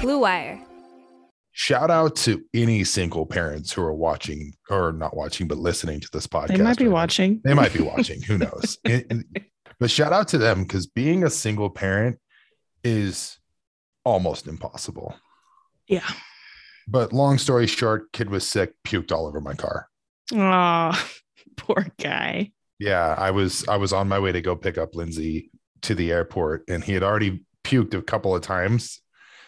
Blue Wire. Shout out to any single parents who are watching or not watching, but listening to this podcast. They might be watching. They might be watching. Who knows? But shout out to them, because being a single parent is almost impossible. Yeah. But long story short, kid was sick, puked all over my car. Oh, poor guy. Yeah, I was on my way to go pick up Lindsay to the airport, and he had already puked a couple of times.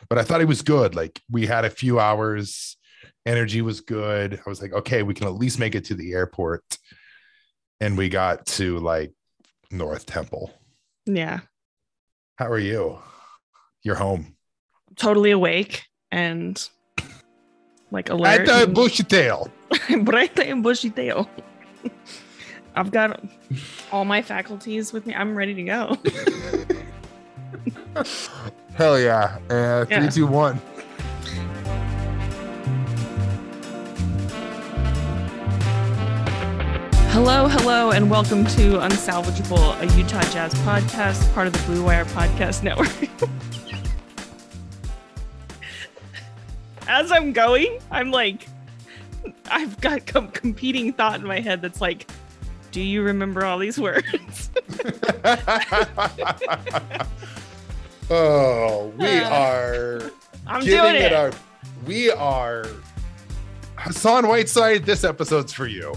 But I thought he was good. Like, we had a few hours, energy was good. I was like, okay, we can at least make it to the airport. And we got to like North Temple. Yeah. How are you? You're home. Totally awake and like alert. Bright and bushy tail. Bright and bushy tail. I've got all my faculties with me. I'm ready to go. Hell yeah. 3, 2, 1. Hello, and welcome to Unsalvageable, a Utah Jazz podcast, part of the Blue Wire Podcast Network. As I'm going, I'm like, I've got competing thought in my head that's like, do you remember all these words? Oh, we are Hassan Whiteside. This episode's for you.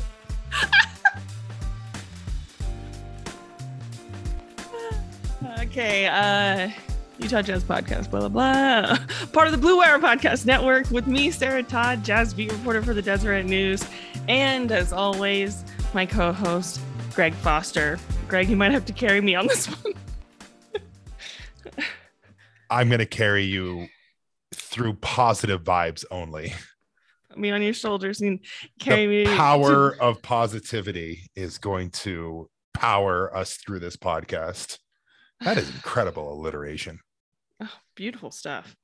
Okay. Utah Jazz Podcast, blah, blah, blah. Part of the Blue Wire Podcast Network with me, Sarah Todd, Jazz beat reporter for the Deseret News. And as always, my co-host, Greg Foster. Greg, you might have to carry me on this one. I'm going to carry you through positive vibes only. Put me on your shoulders and carry me. The power of positivity is going to power us through this podcast. That is incredible alliteration. Oh, beautiful stuff.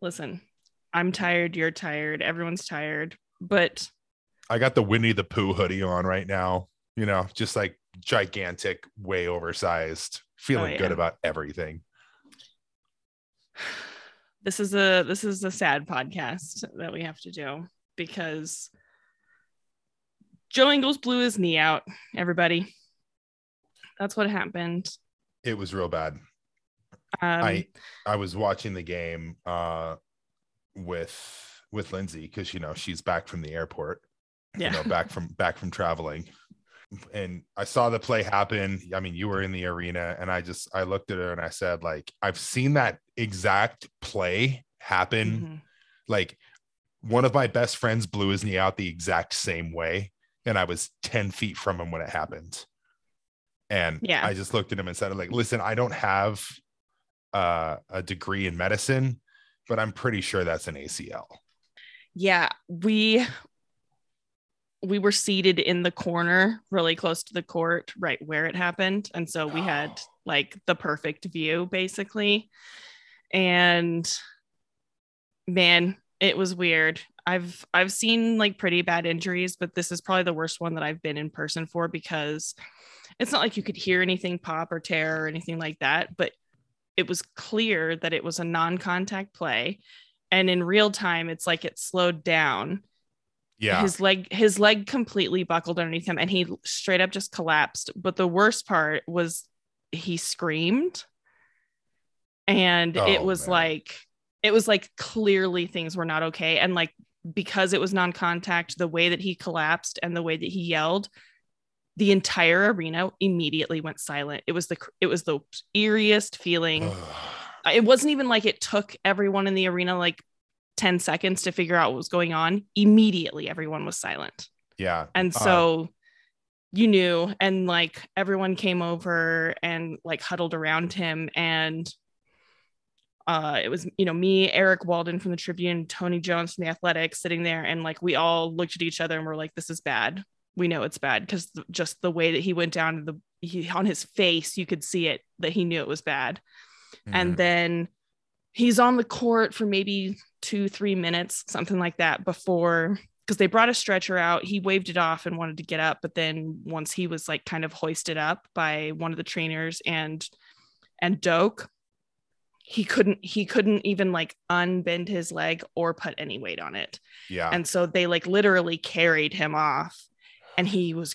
Listen, I'm tired. You're tired. Everyone's tired. But I got the Winnie the Pooh hoodie on right now. You know, just like gigantic, way oversized, feeling good about everything. This is a sad podcast that we have to do because Joe Ingles blew his knee out, everybody. That's what happened. It was real bad. I was watching the game with Lindsay because, you know, she's back from the airport. Yeah. You know, back from traveling. And I saw the play happen. I mean, you were in the arena, and I looked at her and I said, like, I've seen that exact play happen. Mm-hmm. Like, one of my best friends blew his knee out the exact same way, and I was 10 feet from him when it happened. And yeah. I just looked at him and said, like, listen, I don't have a degree in medicine, but I'm pretty sure that's an ACL. Yeah, we were seated in the corner really close to the court, right where it happened. And so we had like the perfect view basically. And man, it was weird. I've seen like pretty bad injuries, but this is probably the worst one that I've been in person for, because it's not like you could hear anything pop or tear or anything like that, but it was clear that it was a non-contact play. And in real time, it's like it slowed down. Yeah, his leg completely buckled underneath him, and he straight up just collapsed. But the worst part was he screamed, and it was like clearly things were not okay. And like, because it was non-contact, the way that he collapsed and the way that he yelled, the entire arena immediately went silent. It was the eeriest feeling. It wasn't even like it took everyone in the arena like 10 seconds to figure out what was going on. Immediately everyone was silent. Yeah. And so you knew, and like everyone came over and like huddled around him, and It was, you know, me, Eric Walden from the Tribune, Tony Jones from the Athletics sitting there. And like, we all looked at each other and we're like, this is bad. We know it's bad because just the way that he went down to he on his face, you could see it that he knew it was bad. Mm-hmm. And then he's on the court for maybe 2-3 minutes, something like that before, because they brought a stretcher out. He waved it off and wanted to get up. But then once he was like kind of hoisted up by one of the trainers and Doak, he couldn't even like unbend his leg or put any weight on it. Yeah. And so they like literally carried him off and he's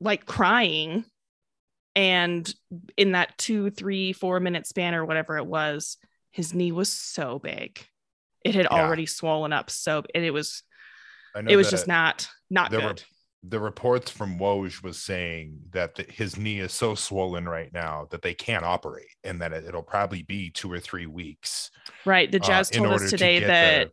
like crying. And in that 2-3-4 minute span or whatever it was, his knee was so big. It had already swollen up. So, and it was just not good. The reports from Woj was saying that his knee is so swollen right now that they can't operate and that it'll probably be 2 or 3 weeks. Right. The Jazz told us today that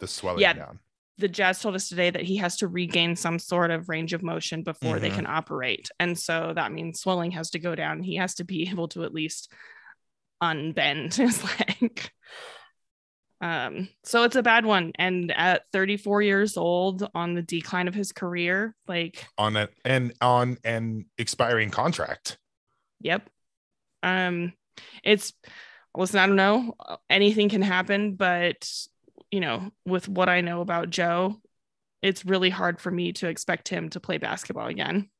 the swelling down. The Jazz told us today that he has to regain some sort of range of motion before they can operate. And so that means swelling has to go down. He has to be able to at least unbend his leg. So it's a bad one. And at 34 years old, on the decline of his career, like on an expiring contract. Yep. Listen, I don't know, anything can happen, but you know, with what I know about Joe, it's really hard for me to expect him to play basketball again.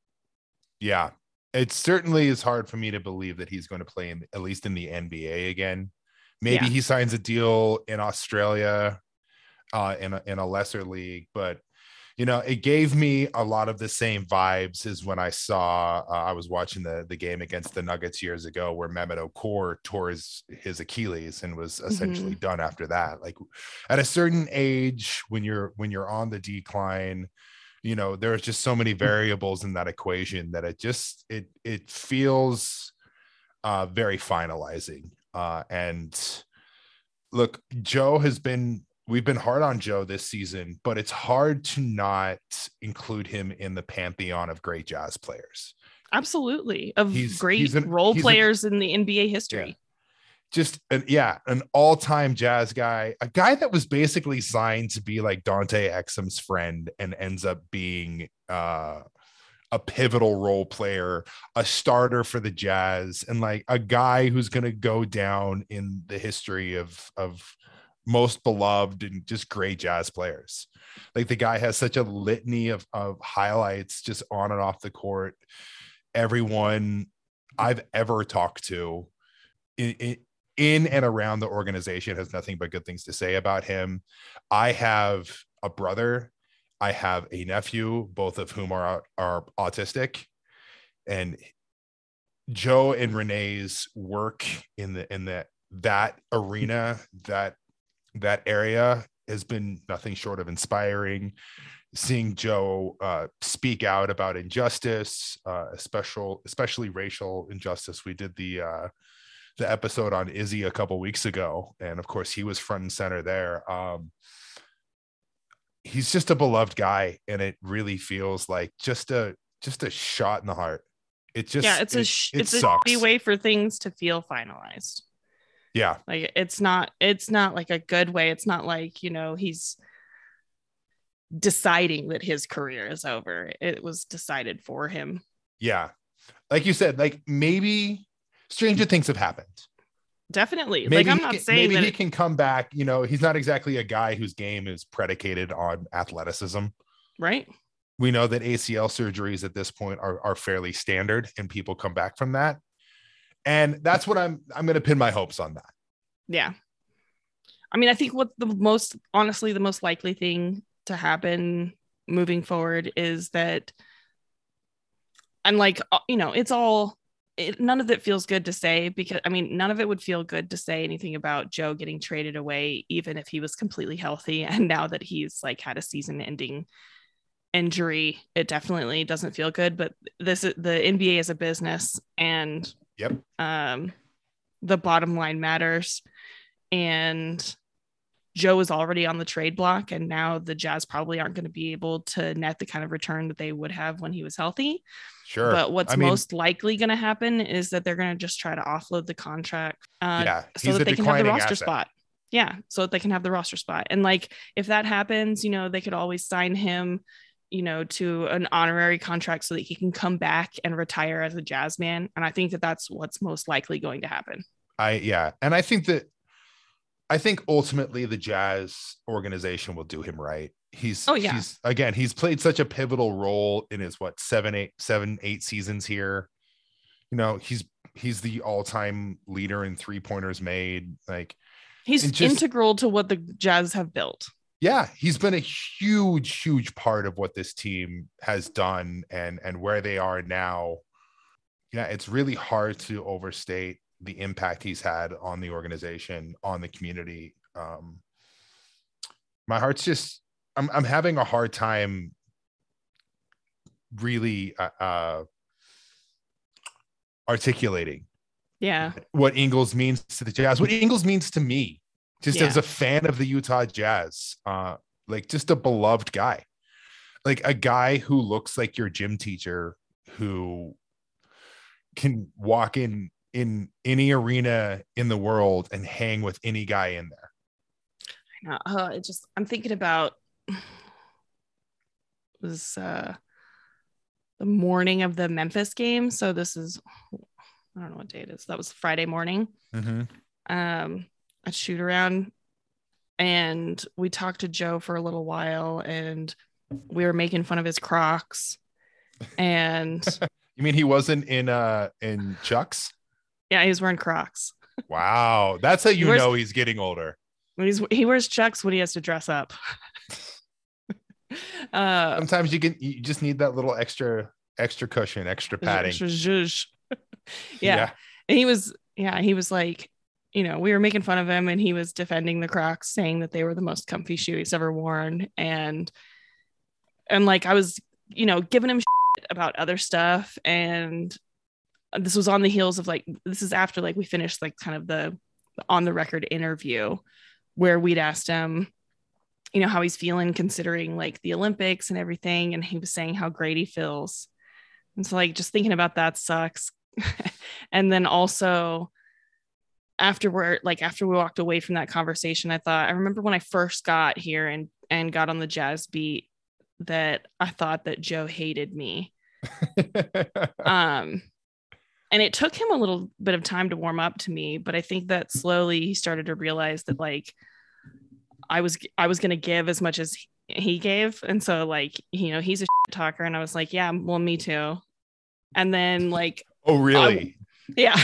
Yeah. It certainly is hard for me to believe that he's going to play at least in the NBA again. Maybe he signs a deal in Australia in a lesser league, but you know, it gave me a lot of the same vibes as when I saw, I was watching the game against the Nuggets years ago where Mehmet Okur tore his Achilles and was essentially done after that. Like at a certain age, when you're on the decline, you know, there's just so many variables in that equation that it feels very finalizing. And look, Joe we've been hard on Joe this season, but it's hard to not include him in the pantheon of great Jazz players. Absolutely. He's great role players in the NBA history. Yeah. Just an all-time Jazz guy, a guy that was basically signed to be like Dante Exum's friend and ends up being, a pivotal role player, a starter for the Jazz, and like a guy who's going to go down in the history of most beloved and just great Jazz players. Like the guy has such a litany of highlights just on and off the court. Everyone I've ever talked to in and around the organization has nothing but good things to say about him. I have a brother, I have a nephew, both of whom are autistic, and Joe and Renee's work in that arena, that area has been nothing short of inspiring. Seeing Joe speak out about injustice, especially racial injustice. We did the episode on Izzy a couple weeks ago, and of course he was front and center there. He's just a beloved guy, and it really feels like just a shot in the heart. It just it's a shitty way for things to feel finalized. Yeah, like it's not like a good way. It's not like, you know, he's deciding that his career is over. It was decided for him. Yeah, like you said, like maybe stranger things have happened. Definitely. Maybe like, I'm not saying that he can come back. You know, he's not exactly a guy whose game is predicated on athleticism. Right. We know that ACL surgeries at this point are fairly standard and people come back from that. And that's what I'm going to pin my hopes on that. Yeah. I mean, I think what the most likely thing to happen moving forward is that, and like, you know, none of it feels good to say, because I mean, none of it would feel good to say anything about Joe getting traded away, even if he was completely healthy. And now that he's like had a season ending injury, it definitely doesn't feel good, but the NBA is a business, and the bottom line matters. And Joe is already on the trade block, and now the Jazz probably aren't going to be able to net the kind of return that they would have when he was healthy. Sure. But what's most likely going to happen is that they're going to just try to offload the contract so that they can have the roster spot. Yeah. So that they can have the roster spot. And like, if that happens, you know, they could always sign him, you know, to an honorary contract so that he can come back and retire as a Jazz man. And I think that that's what's most likely going to happen. And I think ultimately the Jazz organization will do him right. He's played such a pivotal role in his, seven, eight seasons here. You know, he's the all-time leader in three-pointers made. Like, he's integral to what the Jazz have built. Yeah, he's been a huge, huge part of what this team has done and where they are now. Yeah, it's really hard to overstate the impact he's had on the organization, on the community. My heart's just, I'm having a hard time really articulating what Ingles means to the Jazz, what Ingles means to me, just as a fan of the Utah Jazz, just a beloved guy, like a guy who looks like your gym teacher, who can walk in any arena in the world and hang with any guy in there. I know. I'm thinking about the morning of the Memphis game. So this is, I don't know what day it is. That was Friday morning. Mm-hmm. A shoot around, and we talked to Joe for a little while, and we were making fun of his Crocs. And you mean he wasn't in Chucks? Yeah, he was wearing Crocs. Wow. That's how you know he's getting older. He wears Chucks when he has to dress up. Sometimes you just need that little extra cushion, extra padding. Yeah. And he was like, you know, we were making fun of him, and he was defending the Crocs, saying that they were the most comfy shoe he's ever worn. And like, I was, you know, giving him shit about other stuff, and this was on the heels of this is after we finished kind of the on the record interview where we'd asked him, you know, how he's feeling considering the Olympics and everything. And he was saying how great he feels. And so just thinking about that sucks. And then also after we walked away from that conversation, I remember when I first got here and got on the Jazz beat that I thought that Joe hated me. And it took him a little bit of time to warm up to me, but I think that slowly he started to realize that I was going to give as much as he gave. And so you know, he's a shit talker, and I was like, yeah, well, me too. And then oh, really? Yeah.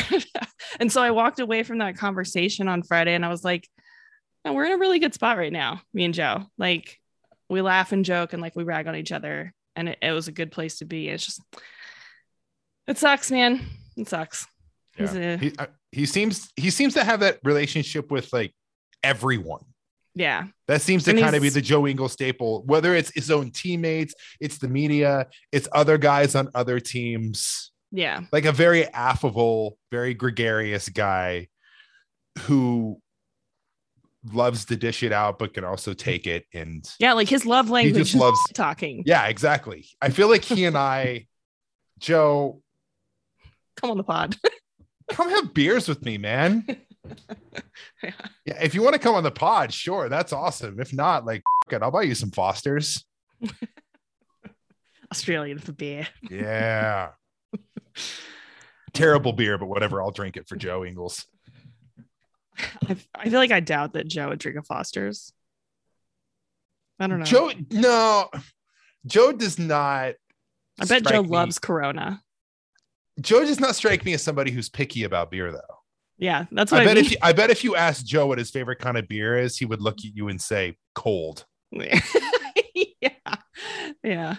And so I walked away from that conversation on Friday, and I was like, no, we're in a really good spot right now. Me and Joe, we laugh and joke and we rag on each other, and it was a good place to be. It's just, it sucks, man. It sucks. Yeah. He seems to have that relationship with everyone. Yeah. That seems to kind of be the Joe Ingles staple, whether it's his own teammates, it's the media, it's other guys on other teams. Yeah. A very affable, very gregarious guy who loves to dish it out, but can also take it. And yeah, his love language, he just loves talking. Yeah, exactly. I feel like he and I, Joe, come on the pod. Come have beers with me, man. Yeah, if you want to come on the pod, sure, that's awesome. If not, I'll buy you some Fosters. Australian for beer. Yeah. Terrible beer, but whatever, I'll drink it for Joe Ingles. I feel I doubt that Joe would drink a Foster's. I don't know. Joe does not. I bet Joe loves Corona. Joe does not strike me as somebody who's picky about beer, though. Yeah, that's what I mean. I bet if you asked Joe what his favorite kind of beer is, he would look at you and say cold. Yeah. Yeah.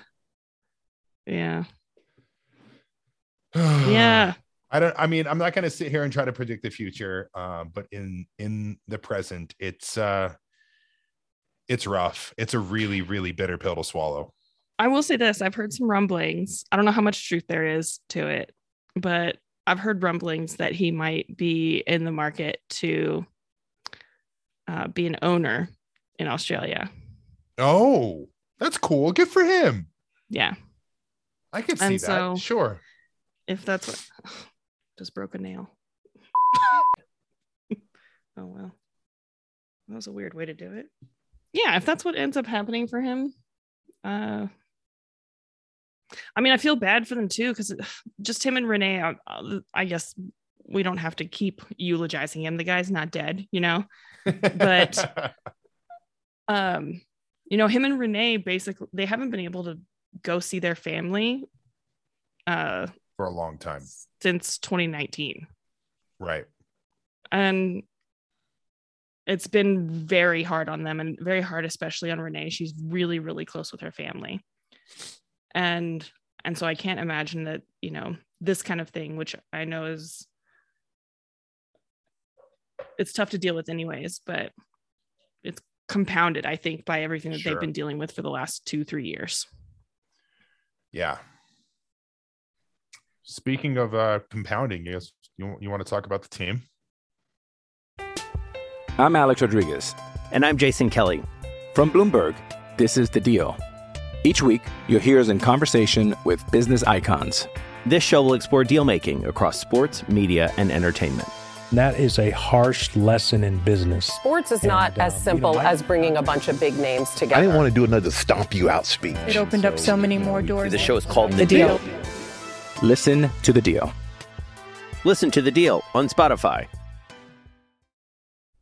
I'm not going to sit here and try to predict the future, but in the present, it's rough. It's a really, really bitter pill to swallow. I will say this. I've heard some rumblings. I don't know how much truth there is to it, but I've heard rumblings that he might be in the market to be an owner in Australia. Oh, that's cool. Good for him. Yeah. I could see that. Sure. If that's what... Just broke a nail. Oh, well. That was a weird way to do it. Yeah, if that's what ends up happening for him. I mean, I feel bad for them, too, because just him and Renee, I guess we don't have to keep eulogizing him. The guy's not dead, you know? But, you know, him and Renee, basically, they haven't been able to go see their family for a long time, since 2019. Right. And it's been very hard on them, and very hard, especially on Renee. She's really, really close with her family. And so I can't imagine that, you know, this kind of thing, which I know is, it's tough to deal with anyways, but it's compounded, I think, by everything that they've been dealing with for the last 2-3 years. Yeah. Speaking of compounding, you want to talk about the team? I'm Alex Rodriguez. And I'm Jason Kelly. From Bloomberg, this is The Deal. Each week, you'll hear us in conversation with business icons. This show will explore deal-making across sports, media, and entertainment. That is a harsh lesson in business. Sports is not as simple as bringing a bunch of big names together. I didn't want to do another stomp you out speech. It opened up so many more doors. The show is called The Deal. Listen to The Deal. Listen to The Deal on Spotify.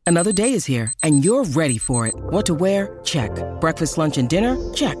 Another day is here, and you're ready for it. What to wear? Check. Breakfast, lunch, and dinner? Check.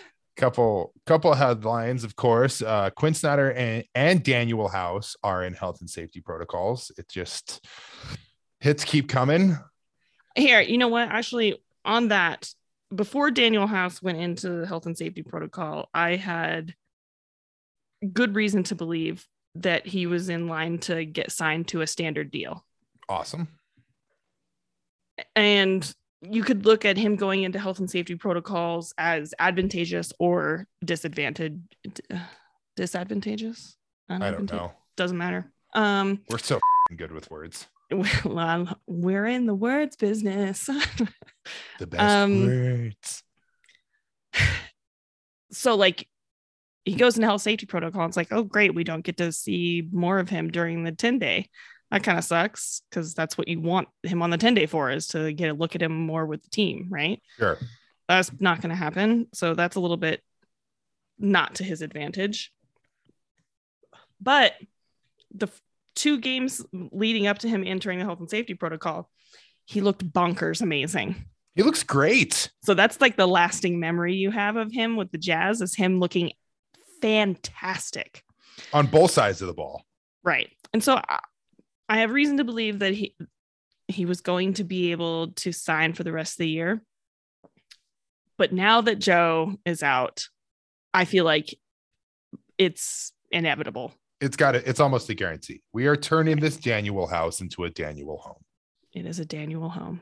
Couple headlines, of course. Quinn Snyder and Daniel House are in health and safety protocols. It just hits keep coming. Here, you know what? Actually, on that, before Daniel House went into the health and safety protocol, I had good reason to believe that he was in line to get signed to a standard deal. Awesome. And you could look at him going into health and safety protocols as advantageous or disadvantageous. I don't know. Doesn't matter. We're so good with words. Well, we're in the words business. The best words. So like he goes into health safety protocol. It's like, oh great. We don't get to see more of him during the 10-day. That kind of sucks because that's what you want him on the 10-day for, is to get a look at him more with the team, right? Sure. That's not going to happen. So that's a little bit not to his advantage. But the two games leading up to him entering the health and safety protocol, he looked bonkers amazing. He looks great. So that's like the lasting memory you have of him with the Jazz, is him looking fantastic. On both sides of the ball. Right. And so I have reason to believe that he was going to be able to sign for the rest of the year. But now that Joe is out, I feel like it's inevitable. It's almost a guarantee. We are turning this Daniel House into a Daniel home. It is a Daniel home.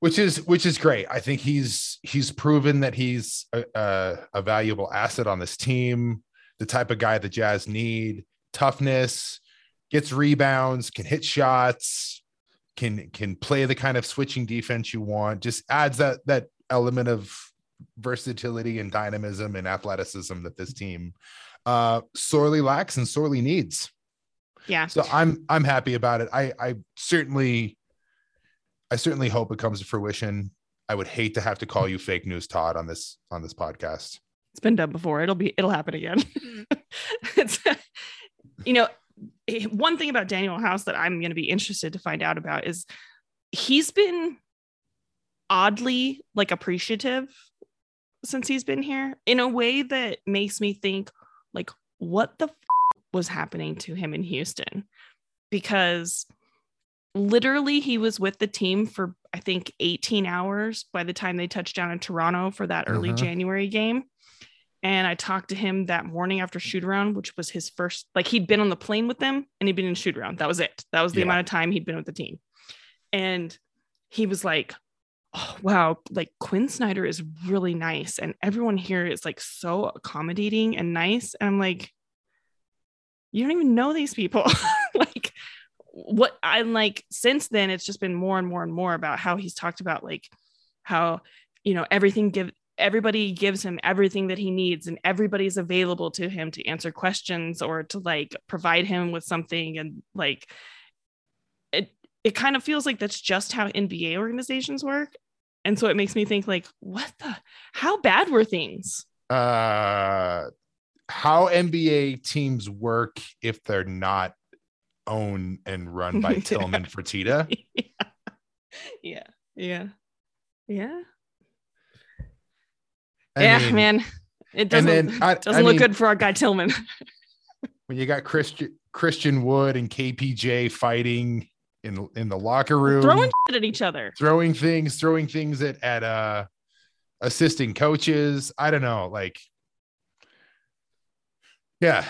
Which is great. I think he's proven that he's a valuable asset on this team, the type of guy the Jazz need, toughness, gets rebounds, can hit shots, can play the kind of switching defense you want. Just adds that element of versatility and dynamism and athleticism that this team sorely lacks and sorely needs. Yeah. So I'm happy about it. I certainly hope it comes to fruition. I would hate to have to call you fake news, Todd, on this podcast. It's been done before. It'll happen again. It's, you know, one thing about Daniel House that I'm going to be interested to find out about is he's been oddly like appreciative since he's been here, in a way that makes me think like, what the was happening to him in Houston? Because literally he was with the team for, I think think 18 hours by the time they touched down in Toronto for that early January game. And I talked to him that morning after shoot around, which was his first, like he'd been on the plane with them and he'd been in shoot around. That was it. That was the amount of time he'd been with the team. And he was like, oh, wow, like Quinn Snyder is really nice. And everyone here is like so accommodating and nice. And I'm like, you don't even know these people. Like what I'm like, since then, it's just been more and more and more about how he's talked about like how, you know, everybody gives him everything that he needs and everybody's available to him to answer questions or to like provide him with something. And like, it kind of feels like that's just how NBA organizations work. And so it makes me think like, how bad were things? How NBA teams work if they're not owned and run by Tillman Fertitta. Yeah. I mean, man, it doesn't look good for our guy Tillman. When you got Christian Wood and KPJ fighting in the locker room, throwing shit at each other, throwing things at assistant coaches. I don't know, like, yeah,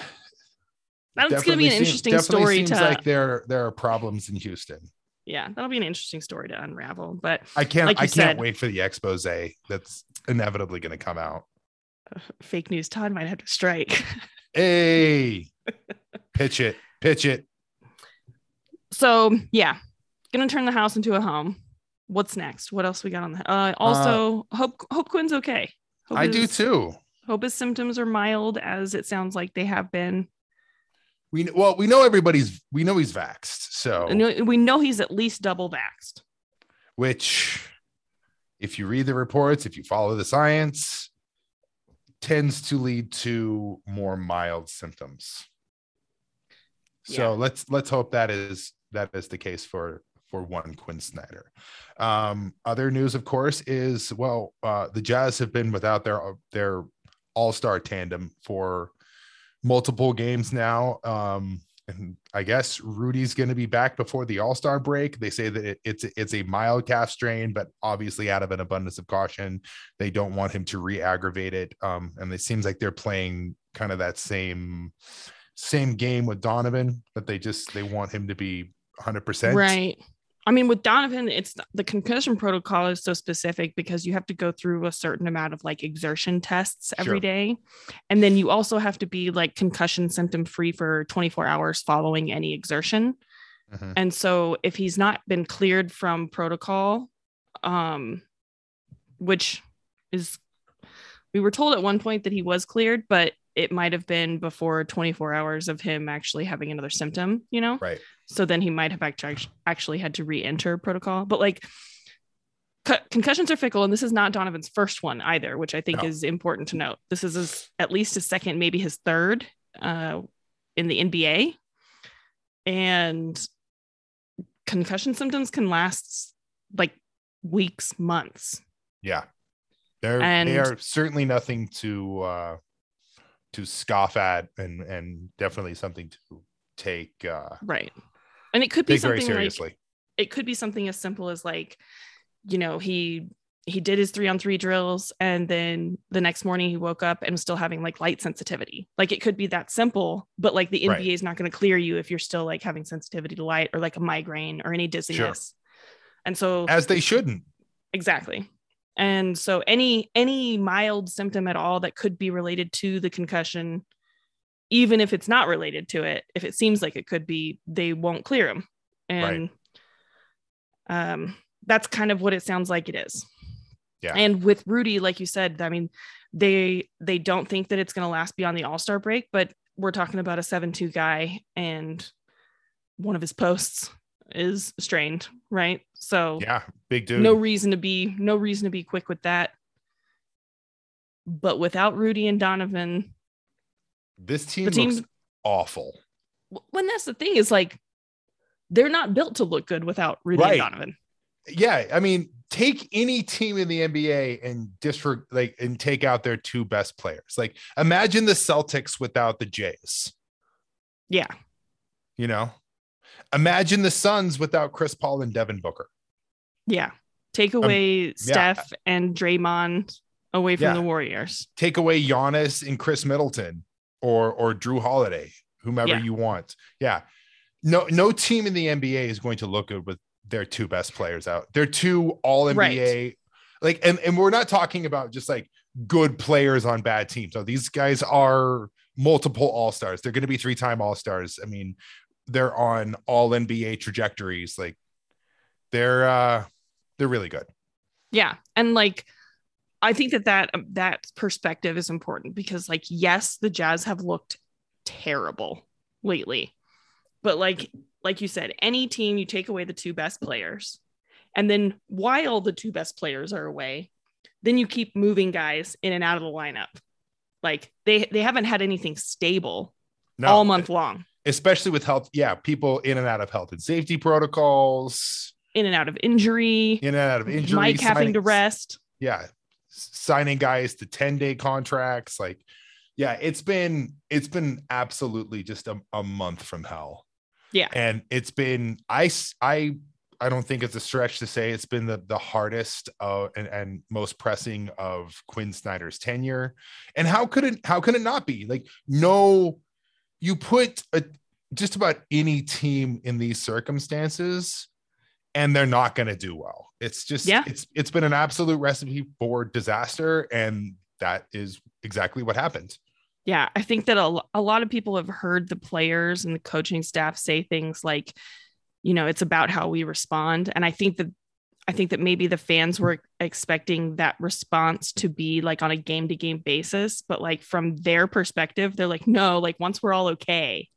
that's going to be an interesting story. Seems like there are problems in Houston. Yeah, that'll be an interesting story to unravel. But I can't wait for the expose that's inevitably going to come out. Fake news Todd might have to strike. Hey, pitch it. So yeah, going to turn the house into a home. What's next? What else we got on the? Hope Quinn's okay. I do too. Hope his symptoms are mild, as it sounds like they have been. We know he's vaxxed, so we know he's at least double vaxxed. Which, if you read the reports, if you follow the science, tends to lead to more mild symptoms. So let's hope that is the case for one Quinn Snyder. Other news, of course, is the Jazz have been without their all-star tandem for multiple games now, and I guess Rudy's going to be back before the all-star break. They say that it's a mild calf strain, but obviously out of an abundance of caution, they don't want him to re-aggravate it. And it seems like they're playing kind of that same game with Donovan, that they want him to be 100%. Right. I mean, with Donovan, it's the concussion protocol is so specific because you have to go through a certain amount of like exertion tests every day. And then you also have to be like concussion symptom free for 24 hours following any exertion. Uh-huh. And so if he's not been cleared from protocol, which is, we were told at one point that he was cleared, but it might've been before 24 hours of him actually having another symptom, you know? Right. So then he might have actually had to re-enter protocol, but like concussions are fickle. And this is not Donovan's first one either, which I think is important to note. This is at least his second, maybe his third in the NBA, and concussion symptoms can last like weeks, months. Yeah. They are certainly nothing to scoff at, and definitely something to take right. And it could be something very seriously. Like, it could be something as simple as like, you know, he did his 3-on-3 drills and then the next morning he woke up and was still having like light sensitivity. Like it could be that simple, but like the NBA is not going to clear you if you're still like having sensitivity to light or like a migraine or any dizziness. Sure. And so as they shouldn't. Exactly. And so any mild symptom at all that could be related to the concussion, even if it's not related to it, if it seems like it could be, they won't clear him. And that's kind of what it sounds like it is. Yeah. And with Rudy, like you said, I mean, they don't think that it's going to last beyond the All-Star break, but we're talking about a 7'2" guy and one of his posts is strained, right? So yeah, big dude. No reason to be quick with that. But without Rudy and Donovan, this team looks awful. When that's the thing is like, they're not built to look good without Rudy and Donovan. Yeah, I mean, take any team in the NBA and take out their two best players. Like, imagine the Celtics without the Jays. Yeah, you know. Imagine the Suns without Chris Paul and Devin Booker. Yeah. Take away Steph and Draymond away from the Warriors. Take away Giannis and Chris Middleton or Drew Holiday, whomever you want. Yeah. No team in the NBA is going to look good with their two best players out. They're two all NBA. Right. Like, and we're not talking about just like good players on bad teams. So these guys are multiple all-stars. They're going to be 3-time all-stars. I mean, they're on all NBA trajectories. Like they're really good. Yeah. And like, I think that perspective is important because like, yes, the Jazz have looked terrible lately, but like you said, any team, you take away the two best players, and then while the two best players are away, then you keep moving guys in and out of the lineup. Like they haven't had anything stable all month long, especially with health. Yeah. People in and out of health and safety protocols, in and out of injury, Mike having to rest. Yeah. Signing guys to 10-day contracts. Like, yeah, it's been absolutely just a month from hell. Yeah. And it's been, I don't think it's a stretch to say it's been the hardest and most pressing of Quinn Snyder's tenure. And how could it not be? Like, no, you put just about any team in these circumstances and they're not going to do well. It's just, it's been an absolute recipe for disaster. And that is exactly what happened. Yeah. I think that a lot of people have heard the players and the coaching staff say things like, you know, it's about how we respond. And I think that maybe the fans were expecting that response to be like on a game to game basis, but like from their perspective, they're like, no, like once we're all okay,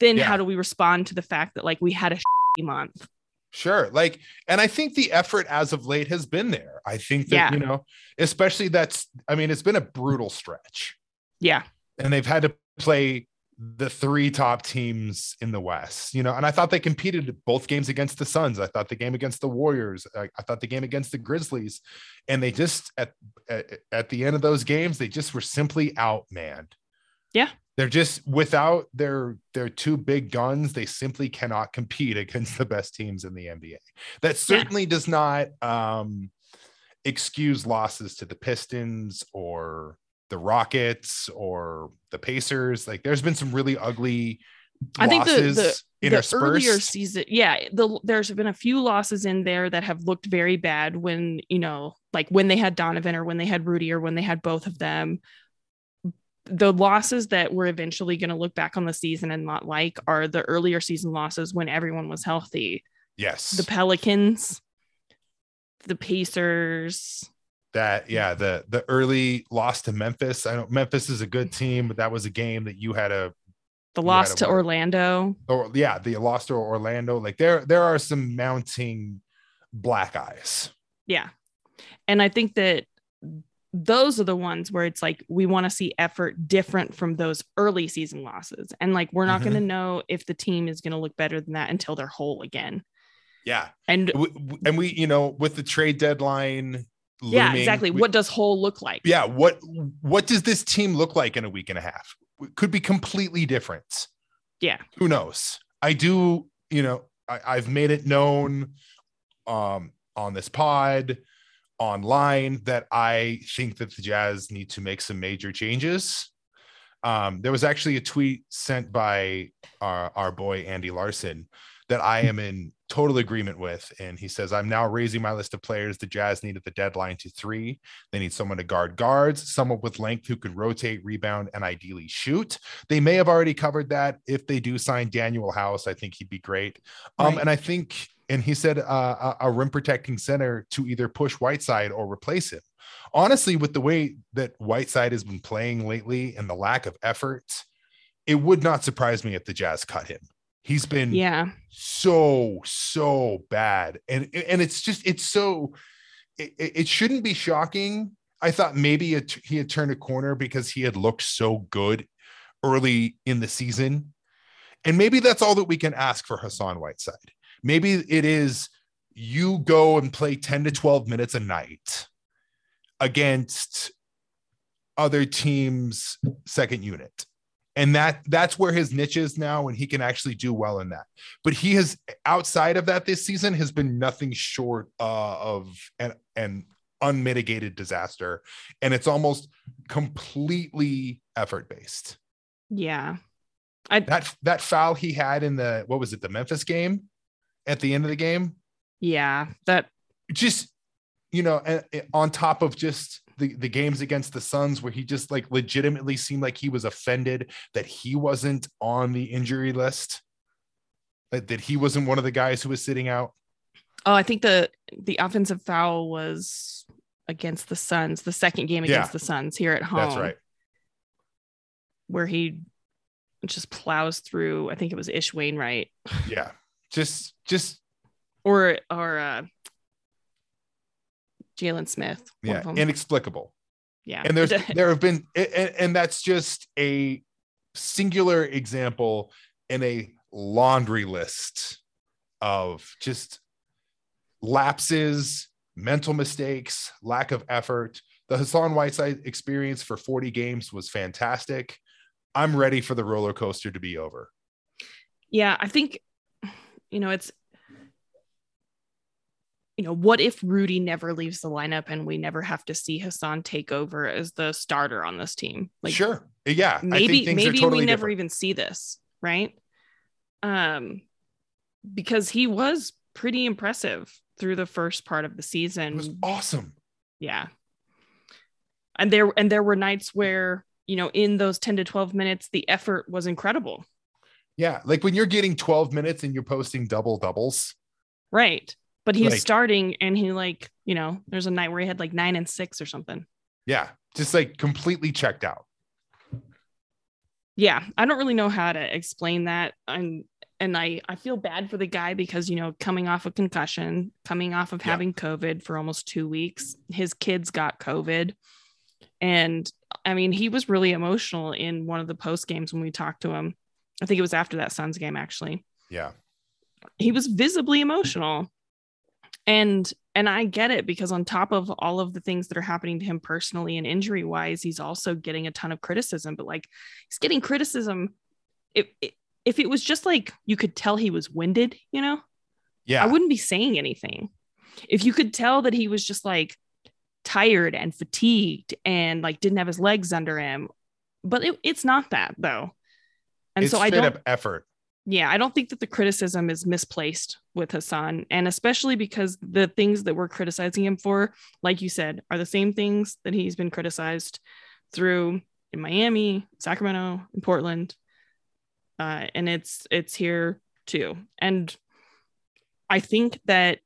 then how do we respond to the fact that like we had a shitty month? Sure. Like, and I think the effort as of late has been there. I think that, you know, especially it's been a brutal stretch. Yeah. And they've had to play the 3 top teams in the West, you know, and I thought they competed both games against the Suns. I thought the game against the Warriors. I thought the game against the Grizzlies, and they just at the end of those games, they just were simply outmanned. Yeah. They're just without their 2 big guns. They simply cannot compete against the best teams in the NBA. That certainly does not excuse losses to the Pistons or the Rockets or the Pacers. Like there's been some really ugly losses interspersed. The earlier season. Yeah. There's been a few losses in there that have looked very bad when, you know, like when they had Donovan or when they had Rudy or when they had both of them. The losses that we're eventually going to look back on the season and not like are the earlier season losses when everyone was healthy. Yes. The Pelicans, the Pacers. The early loss to Memphis. I know Memphis is a good team, but that was a game that you had the loss to Orlando. The loss to Orlando. Like there are some mounting black eyes. Yeah. And I think that those are the ones where it's like, we want to see effort different from those early season losses. And like, we're not going to know if the team is going to look better than that until they're whole again. Yeah. And we, you know, with the trade deadline. Looming, yeah, exactly. What does whole look like? Yeah. What does this team look like in a week and a half? It could be completely different. Yeah. Who knows? I do. You know, I've made it known on this pod, online, that I think that the Jazz need to make some major changes. There was actually a tweet sent by our boy Andy Larson that I am in total agreement with, and he says, I'm now raising my list of players the Jazz need at the deadline to 3. They need someone to guard guards, someone with length who could rotate, rebound, and ideally shoot. They may have already covered that. If they do sign Daniel House, I think he'd be great. Right. And I think, and he said, a rim protecting center to either push Whiteside or replace him. Honestly, with the way that Whiteside has been playing lately and the lack of effort, it would not surprise me if the Jazz cut him. He's been so bad. And it's just, it shouldn't be shocking. I thought maybe he had turned a corner because he had looked so good early in the season. And maybe that's all that we can ask for Hassan Whiteside. Maybe it is you go and play 10 to 12 minutes a night against other teams' second unit. And that's where his niche is now, and he can actually do well in that. But he has, outside of that this season, has been nothing short of an unmitigated disaster. And it's almost completely effort-based. Yeah. That foul he had in the Memphis game at the end of the game? Yeah. That just, on top of just the games against the Suns where he just like legitimately seemed like he was offended that he wasn't on the injury list, that he wasn't one of the guys who was sitting out. Oh, I think the offensive foul was against the Suns, the second game against the Suns here at home. That's right. Where he just plows through, I think it was Ish Wainwright. Yeah. Just or Jalen Smith. Yeah. Inexplicable. Yeah. And there have been, and that's just a singular example in a laundry list of just lapses, mental mistakes, lack of effort. The Hassan Whiteside experience for 40 games was fantastic. I'm ready for the roller coaster to be over. Yeah, I think, it's, what if Rudy never leaves the lineup and we never have to see Hassan take over as the starter on this team? Like, sure. Yeah. Maybe we never even see this. Right. Because he was pretty impressive through the first part of the season. It was awesome. Yeah. And there were nights where, in those 10 to 12 minutes, the effort was incredible. Yeah. Like when you're getting 12 minutes and you're posting double doubles. Right. But he's like, starting and he there's a night where he had 9 and 6 or something. Yeah. Just completely checked out. Yeah. I don't really know how to explain that. And I feel bad for the guy because, coming off a concussion, coming off of having COVID for almost 2 weeks, his kids got COVID. And he was really emotional in one of the post games when we talked to him. I think it was after that Suns game, actually. Yeah. He was visibly emotional. And I get it, because on top of all of the things that are happening to him personally and injury wise, he's also getting a ton of criticism, but he's getting criticism. If it was just you could tell he was winded, Yeah. I wouldn't be saying anything. If you could tell that he was just tired and fatigued and didn't have his legs under him, but it's not that though. And it's so I don't straight up effort. Yeah. I don't think that the criticism is misplaced with Hassan, and especially because the things that we're criticizing him for, like you said, are the same things that he's been criticized through in Miami, Sacramento, and Portland. And it's here too. And I think that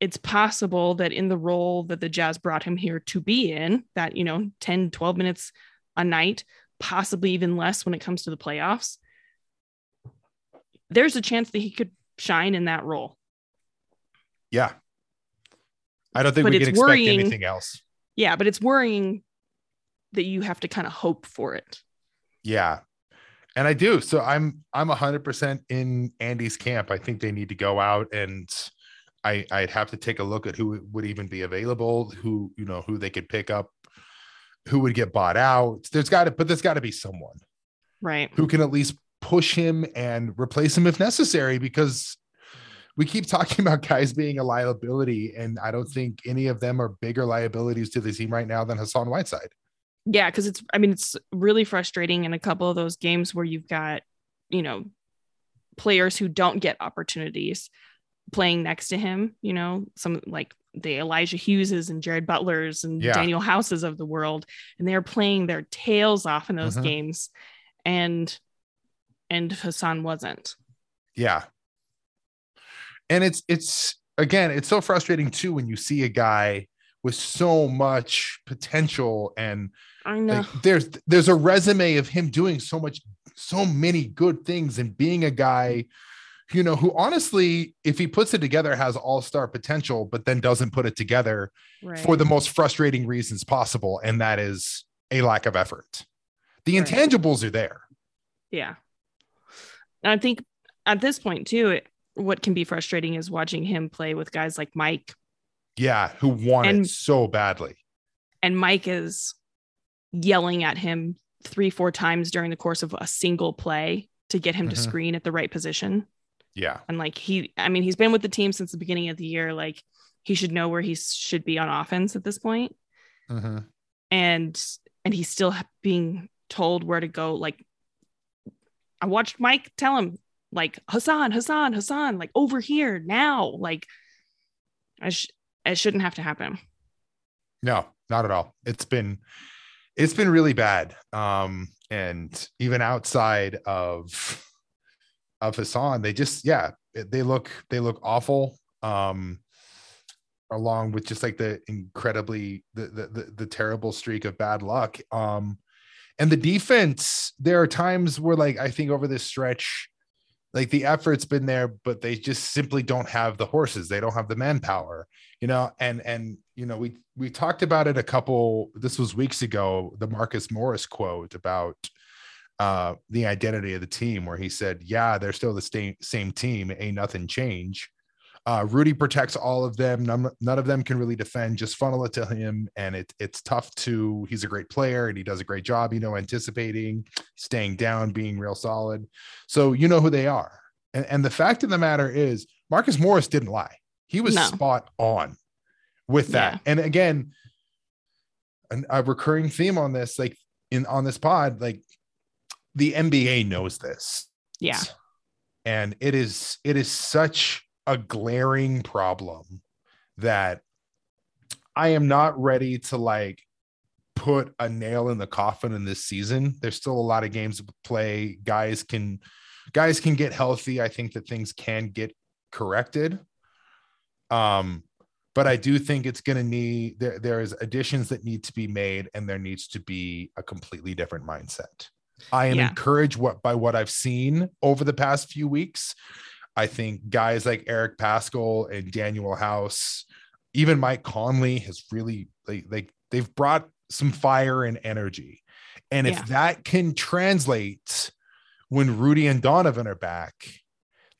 it's possible that in the role that the Jazz brought him here to be in, that, 10, 12 minutes a night, possibly even less when it comes to the playoffs, there's a chance that he could shine in that role. Yeah. I don't think we can expect anything else. Yeah. But it's worrying that you have to kind of hope for it. Yeah. And I do. So I'm 100% in Andy's camp. I think they need to go out and I'd have to take a look at who would even be available, who they could pick up, who would get bought out. There's got to be someone, right, who can at least push him and replace him if necessary, because we keep talking about guys being a liability, and I don't think any of them are bigger liabilities to the team right now than Hassan Whiteside. Yeah, because it's really frustrating in a couple of those games where you've got, players who don't get opportunities playing next to him, some like the Elijah Hugheses and Jared Butlers and Daniel Houses of the world. And they're playing their tails off in those games. And Hassan wasn't. Yeah. And it's again, it's so frustrating too, when you see a guy with so much potential, and I know there's a resume of him doing so many good things and being a guy, who honestly, if he puts it together, has all-star potential, but then doesn't put it together for the most frustrating reasons possible. And that is a lack of effort. The intangibles are there. Yeah. And I think at this point too, what can be frustrating is watching him play with guys like Mike. Yeah. Who want it so badly. And Mike is yelling at him 3-4 times during the course of a single play to get him to screen at the right position. Yeah. And like, he's been with the team since the beginning of the year. Like, he should know where he should be on offense at this point. And he's still being told where to go. Like, I watched Mike tell him, like, Hassan, like, over here now. Like, it shouldn't have to happen. No, not at all. It's been really bad. And even outside of Hassan, they look awful. Along with just like the incredibly, the terrible streak of bad luck. And the defense, there are times where, like, I think over this stretch, like, the effort's been there, but they just simply don't have the horses. They don't have the manpower, you know? And, you know, we talked about it this was weeks ago, the Marcus Morris quote about the identity of the team, where he said, yeah, they're still the same team. Ain't nothing change. Rudy protects all of them. None of them can really defend. Just funnel it to him. And it's tough to, he's a great player and he does a great job, you know, anticipating, staying down, being real solid. So you know who they are. And the fact of the matter is Marcus Morris didn't lie. He was spot on with that. Yeah. And again, a recurring theme on this, like on this pod, like the NBA knows this. Yeah. And it is such a glaring problem that I am not ready to like put a nail in the coffin in this season. There's still a lot of games to play. Guys can get healthy. I think that things can get corrected. But I do think it's going to need, there is additions that need to be made, and there needs to be a completely different mindset. I am encouraged by what I've seen over the past few weeks. I think guys like Eric Paschal and Daniel House, even Mike Conley, has really they've brought some fire and energy. And if that can translate when Rudy and Donovan are back,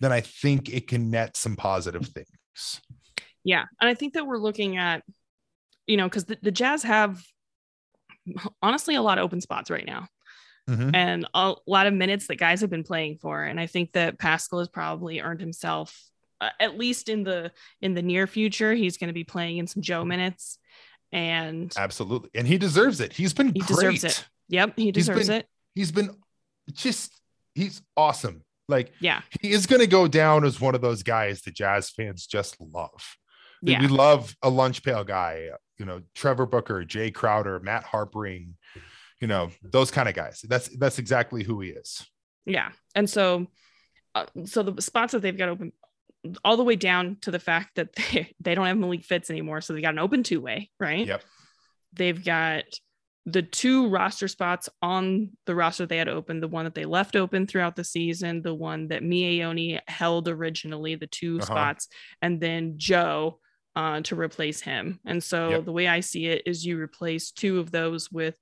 then I think it can net some positive things. Yeah. And I think that we're looking at, you know, because the Jazz have honestly a lot of open spots right now. And a lot of minutes that guys have been playing for. And I think that Paschal has probably earned himself, at least in the near future, he's going to be playing in some Joe minutes. And absolutely. And he deserves it. He deserves it. Yep. He's awesome. Like, he is going to go down as one of those guys the Jazz fans just love. Yeah. We love a lunch pail guy, you know, Trevor Booker, Jay Crowder, Matt Harpering, you know, those kind of guys. That's exactly who he is. Yeah. And so the spots that they've got open, all the way down to the fact that they don't have Malik Fitz anymore. So they got an open two-way, right? Yep. They've got the two roster spots on the roster they had open, the one that they left open throughout the season, the one that Mieoni held originally, the two spots, and then Joe to replace him. And so the way I see it is you replace two of those with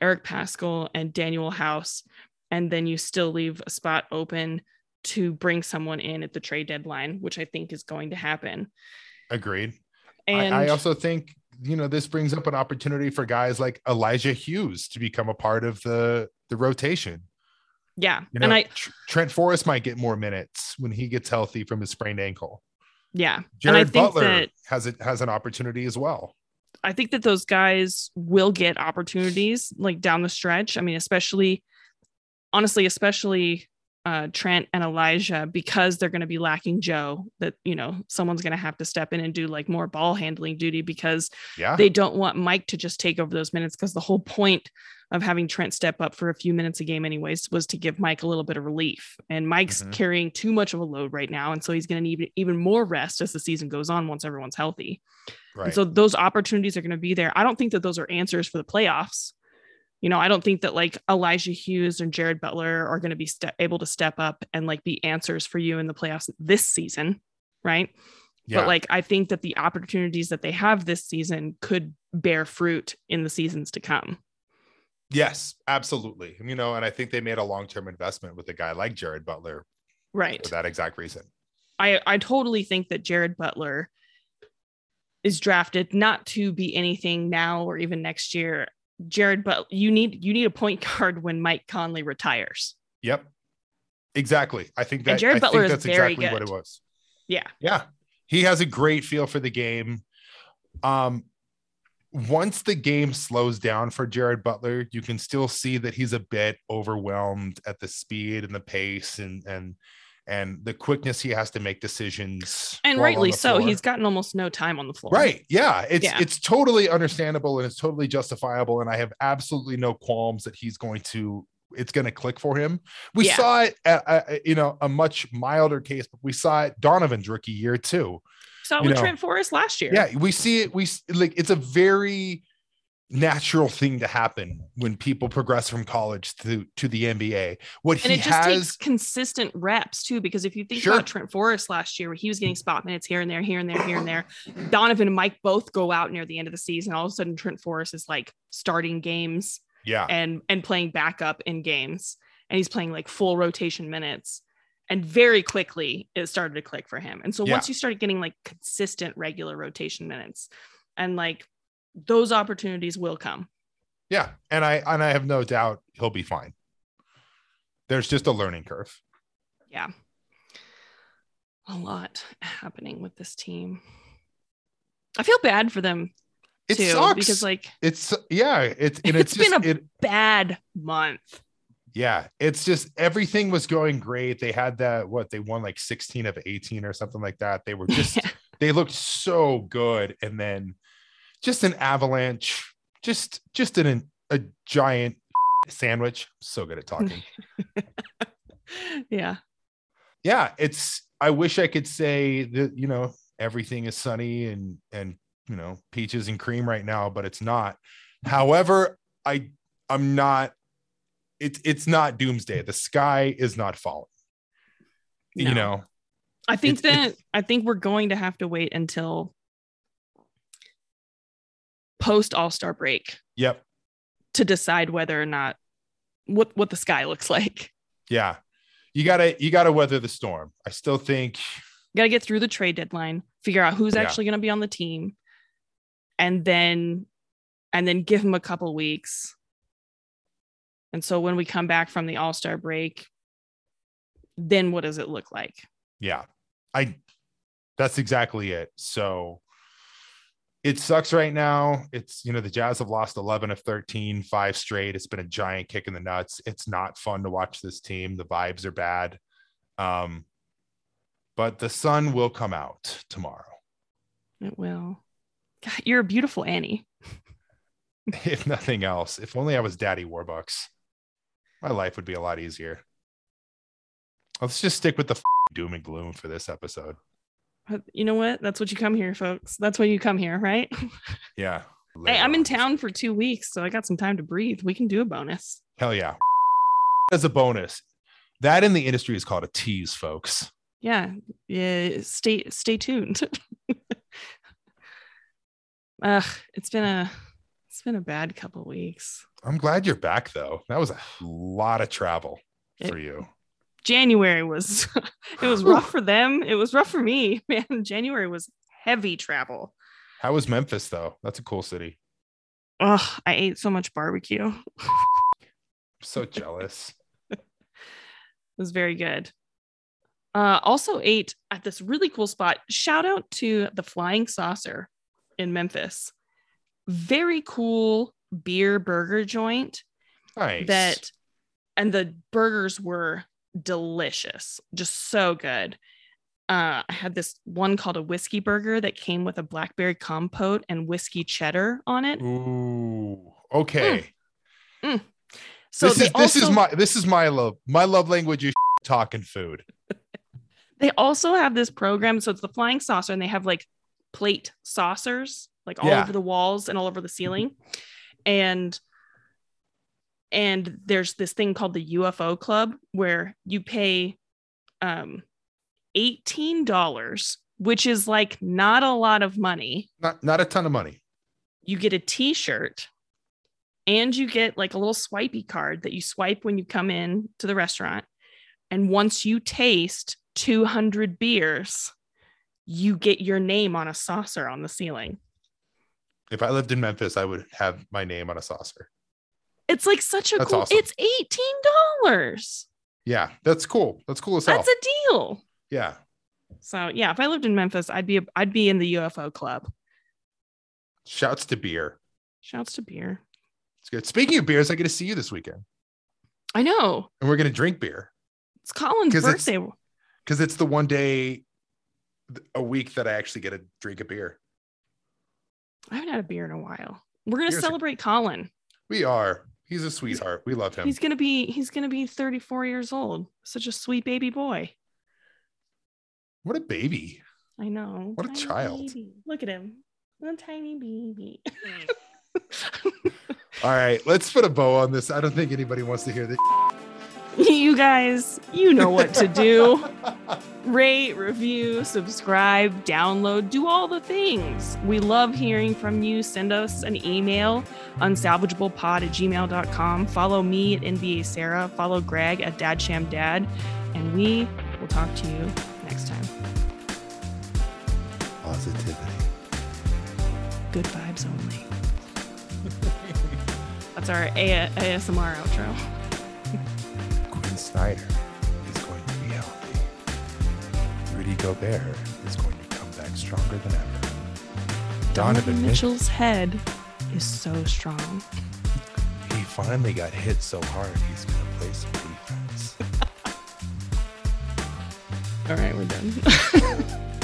Eric Paschal and Daniel House, and then you still leave a spot open to bring someone in at the trade deadline, which I think is going to happen. Agreed. And I also think, you know, this brings up an opportunity for guys like Elijah Hughes to become a part of the rotation. Yeah. You know, and Trent Forrest might get more minutes when he gets healthy from his sprained ankle. Yeah. Jared Butler has an opportunity as well. I think that those guys will get opportunities like down the stretch. I mean, especially Trent and Elijah, because they're going to be lacking Joe, that, you know, someone's going to have to step in and do like more ball handling duty, because they don't want Mike to just take over those minutes. Because the whole point of having Trent step up for a few minutes a game anyways was to give Mike a little bit of relief, and Mike's carrying too much of a load right now. And so he's going to need even more rest as the season goes on, once everyone's healthy. Right. And so those opportunities are going to be there. I don't think that those are answers for the playoffs. You know, I don't think that like Elijah Hughes and Jared Butler are going to be able to step up and like be answers for you in the playoffs this season. Right. Yeah. But like, I think that the opportunities that they have this season could bear fruit in the seasons to come. Yes, absolutely. You know, and I think they made a long-term investment with a guy like Jared Butler. Right. For that exact reason. I totally think that Jared Butler is drafted not to be anything now or even next year, Jared Butler, you need a point guard when Mike Conley retires. Yep, exactly. I think that Jared Butler is very good. What it was. Yeah. Yeah. He has a great feel for the game. Once the game slows down for Jared Butler, you can still see that he's a bit overwhelmed at the speed and the pace and the quickness he has to make decisions. And rightly so. He's gotten almost no time on the floor. Right. Yeah. It's totally understandable and it's totally justifiable. And I have absolutely no qualms that it's going to click for him. We saw it at, a much milder case, but we saw it Donovan's rookie year too. Saw it with Trent Forrest last year. Yeah. We see it. It's a very natural thing to happen when people progress from college to the NBA. Takes consistent reps too, because if you think about Trent Forrest last year, where he was getting spot minutes here and there, Donovan and Mike both go out near the end of the season. All of a sudden Trent Forrest is like starting games. Yeah. And playing backup in games, and he's playing like full rotation minutes, and very quickly it started to click for him. And so once you start getting like consistent regular rotation minutes, and like those opportunities will come. Yeah. And I have no doubt he'll be fine. There's just a learning curve. Yeah. A lot happening with this team. I feel bad for them. It sucks because it's been a bad month. Yeah. It's just, everything was going great. They had they won like 16 of 18 or something like that. They were just, they looked so good. And then just an avalanche, just in a giant sandwich. So good at talking. Yeah. Yeah. I wish I could say that, everything is sunny and peaches and cream right now, but it's not. However, I'm not, it's not doomsday. The sky is not falling. No. I think we're going to have to wait until post All-Star break. Yep. To decide whether or not what the sky looks like. Yeah. You gotta weather the storm. I still think you gotta get through the trade deadline, figure out who's actually going to be on the team. And then give him a couple weeks. And so when we come back from the All-Star break, then what does it look like? Yeah, that's exactly it. So it sucks right now. It's, the Jazz have lost 11 of 13, 5 straight. It's been a giant kick in the nuts. It's not fun to watch this team. The vibes are bad. But the sun will come out tomorrow. It will. God, you're a beautiful Annie. If nothing else, if only I was Daddy Warbucks, my life would be a lot easier. Let's just stick with the doom and gloom for this episode. You know what? That's what you come here, folks. That's why you come here, right? Yeah. Hey, I'm in town for 2 weeks, so I got some time to breathe. We can do a bonus. Hell yeah. As a bonus. That in the industry is called a tease, folks. Yeah. Yeah. Stay tuned. It's been a bad couple weeks. I'm glad you're back though. That was a lot of travel for you. January was it was rough for them. It was rough for me, man. January was heavy travel. How was Memphis though? That's a cool city. Oh, I ate so much barbecue. I'm so jealous. It was very good. Also ate at this really cool spot. Shout out to the Flying Saucer in Memphis. Very cool beer burger joint. Nice. And the burgers were delicious, just so good. I had this one called a whiskey burger that came with a blackberry compote and whiskey cheddar on it. Ooh, okay. Mm. Mm. So this is my love language is talking food. They also have this program, so it's the Flying Saucer, and they have like plate saucers like all over the walls and all over the ceiling, and there's this thing called the UFO Club where you pay $18, which is like not a lot of money, not a ton of money. You get a t-shirt and you get like a little swipey card that you swipe when you come in to the restaurant, and once you taste 200 beers you get your name on a saucer on the ceiling. If I lived in Memphis, I would have my name on a saucer. It's like such a that's cool. Awesome. It's $18. Yeah, that's cool. That's cool as hell. That's a deal. Yeah. So yeah, if I lived in Memphis, I'd be in the UFO club. Shouts to beer. Shouts to beer. It's good. Speaking of beers, I get to see you this weekend. I know. And we're gonna drink beer. It's Colin's birthday. Because it's the one day a week that I actually get to drink a beer. I haven't had a beer in a while. We're gonna celebrate Colin. We are. He's a sweetheart. We love him. He's gonna be 34 years old. Such a sweet baby boy. What a baby. I know. What a child. Baby. Look at him. What a tiny baby. All right, let's put a bow on this. I don't think anybody wants to hear this. You guys, you know what to do. Rate, review, subscribe, download, do all the things. We love hearing from you. Send us an email, unsalvageablepod@gmail.com. Follow me at NBA Sarah. Follow Greg at DadShamDad. And we will talk to you next time. Positivity. Good vibes only. That's our ASMR outro. Quinn Snyder is going to be healthy. Rudy Gobert is going to come back stronger than ever. Donovan Mitchell's head is so strong. He finally got hit so hard, he's going to play some defense. All right, we're done.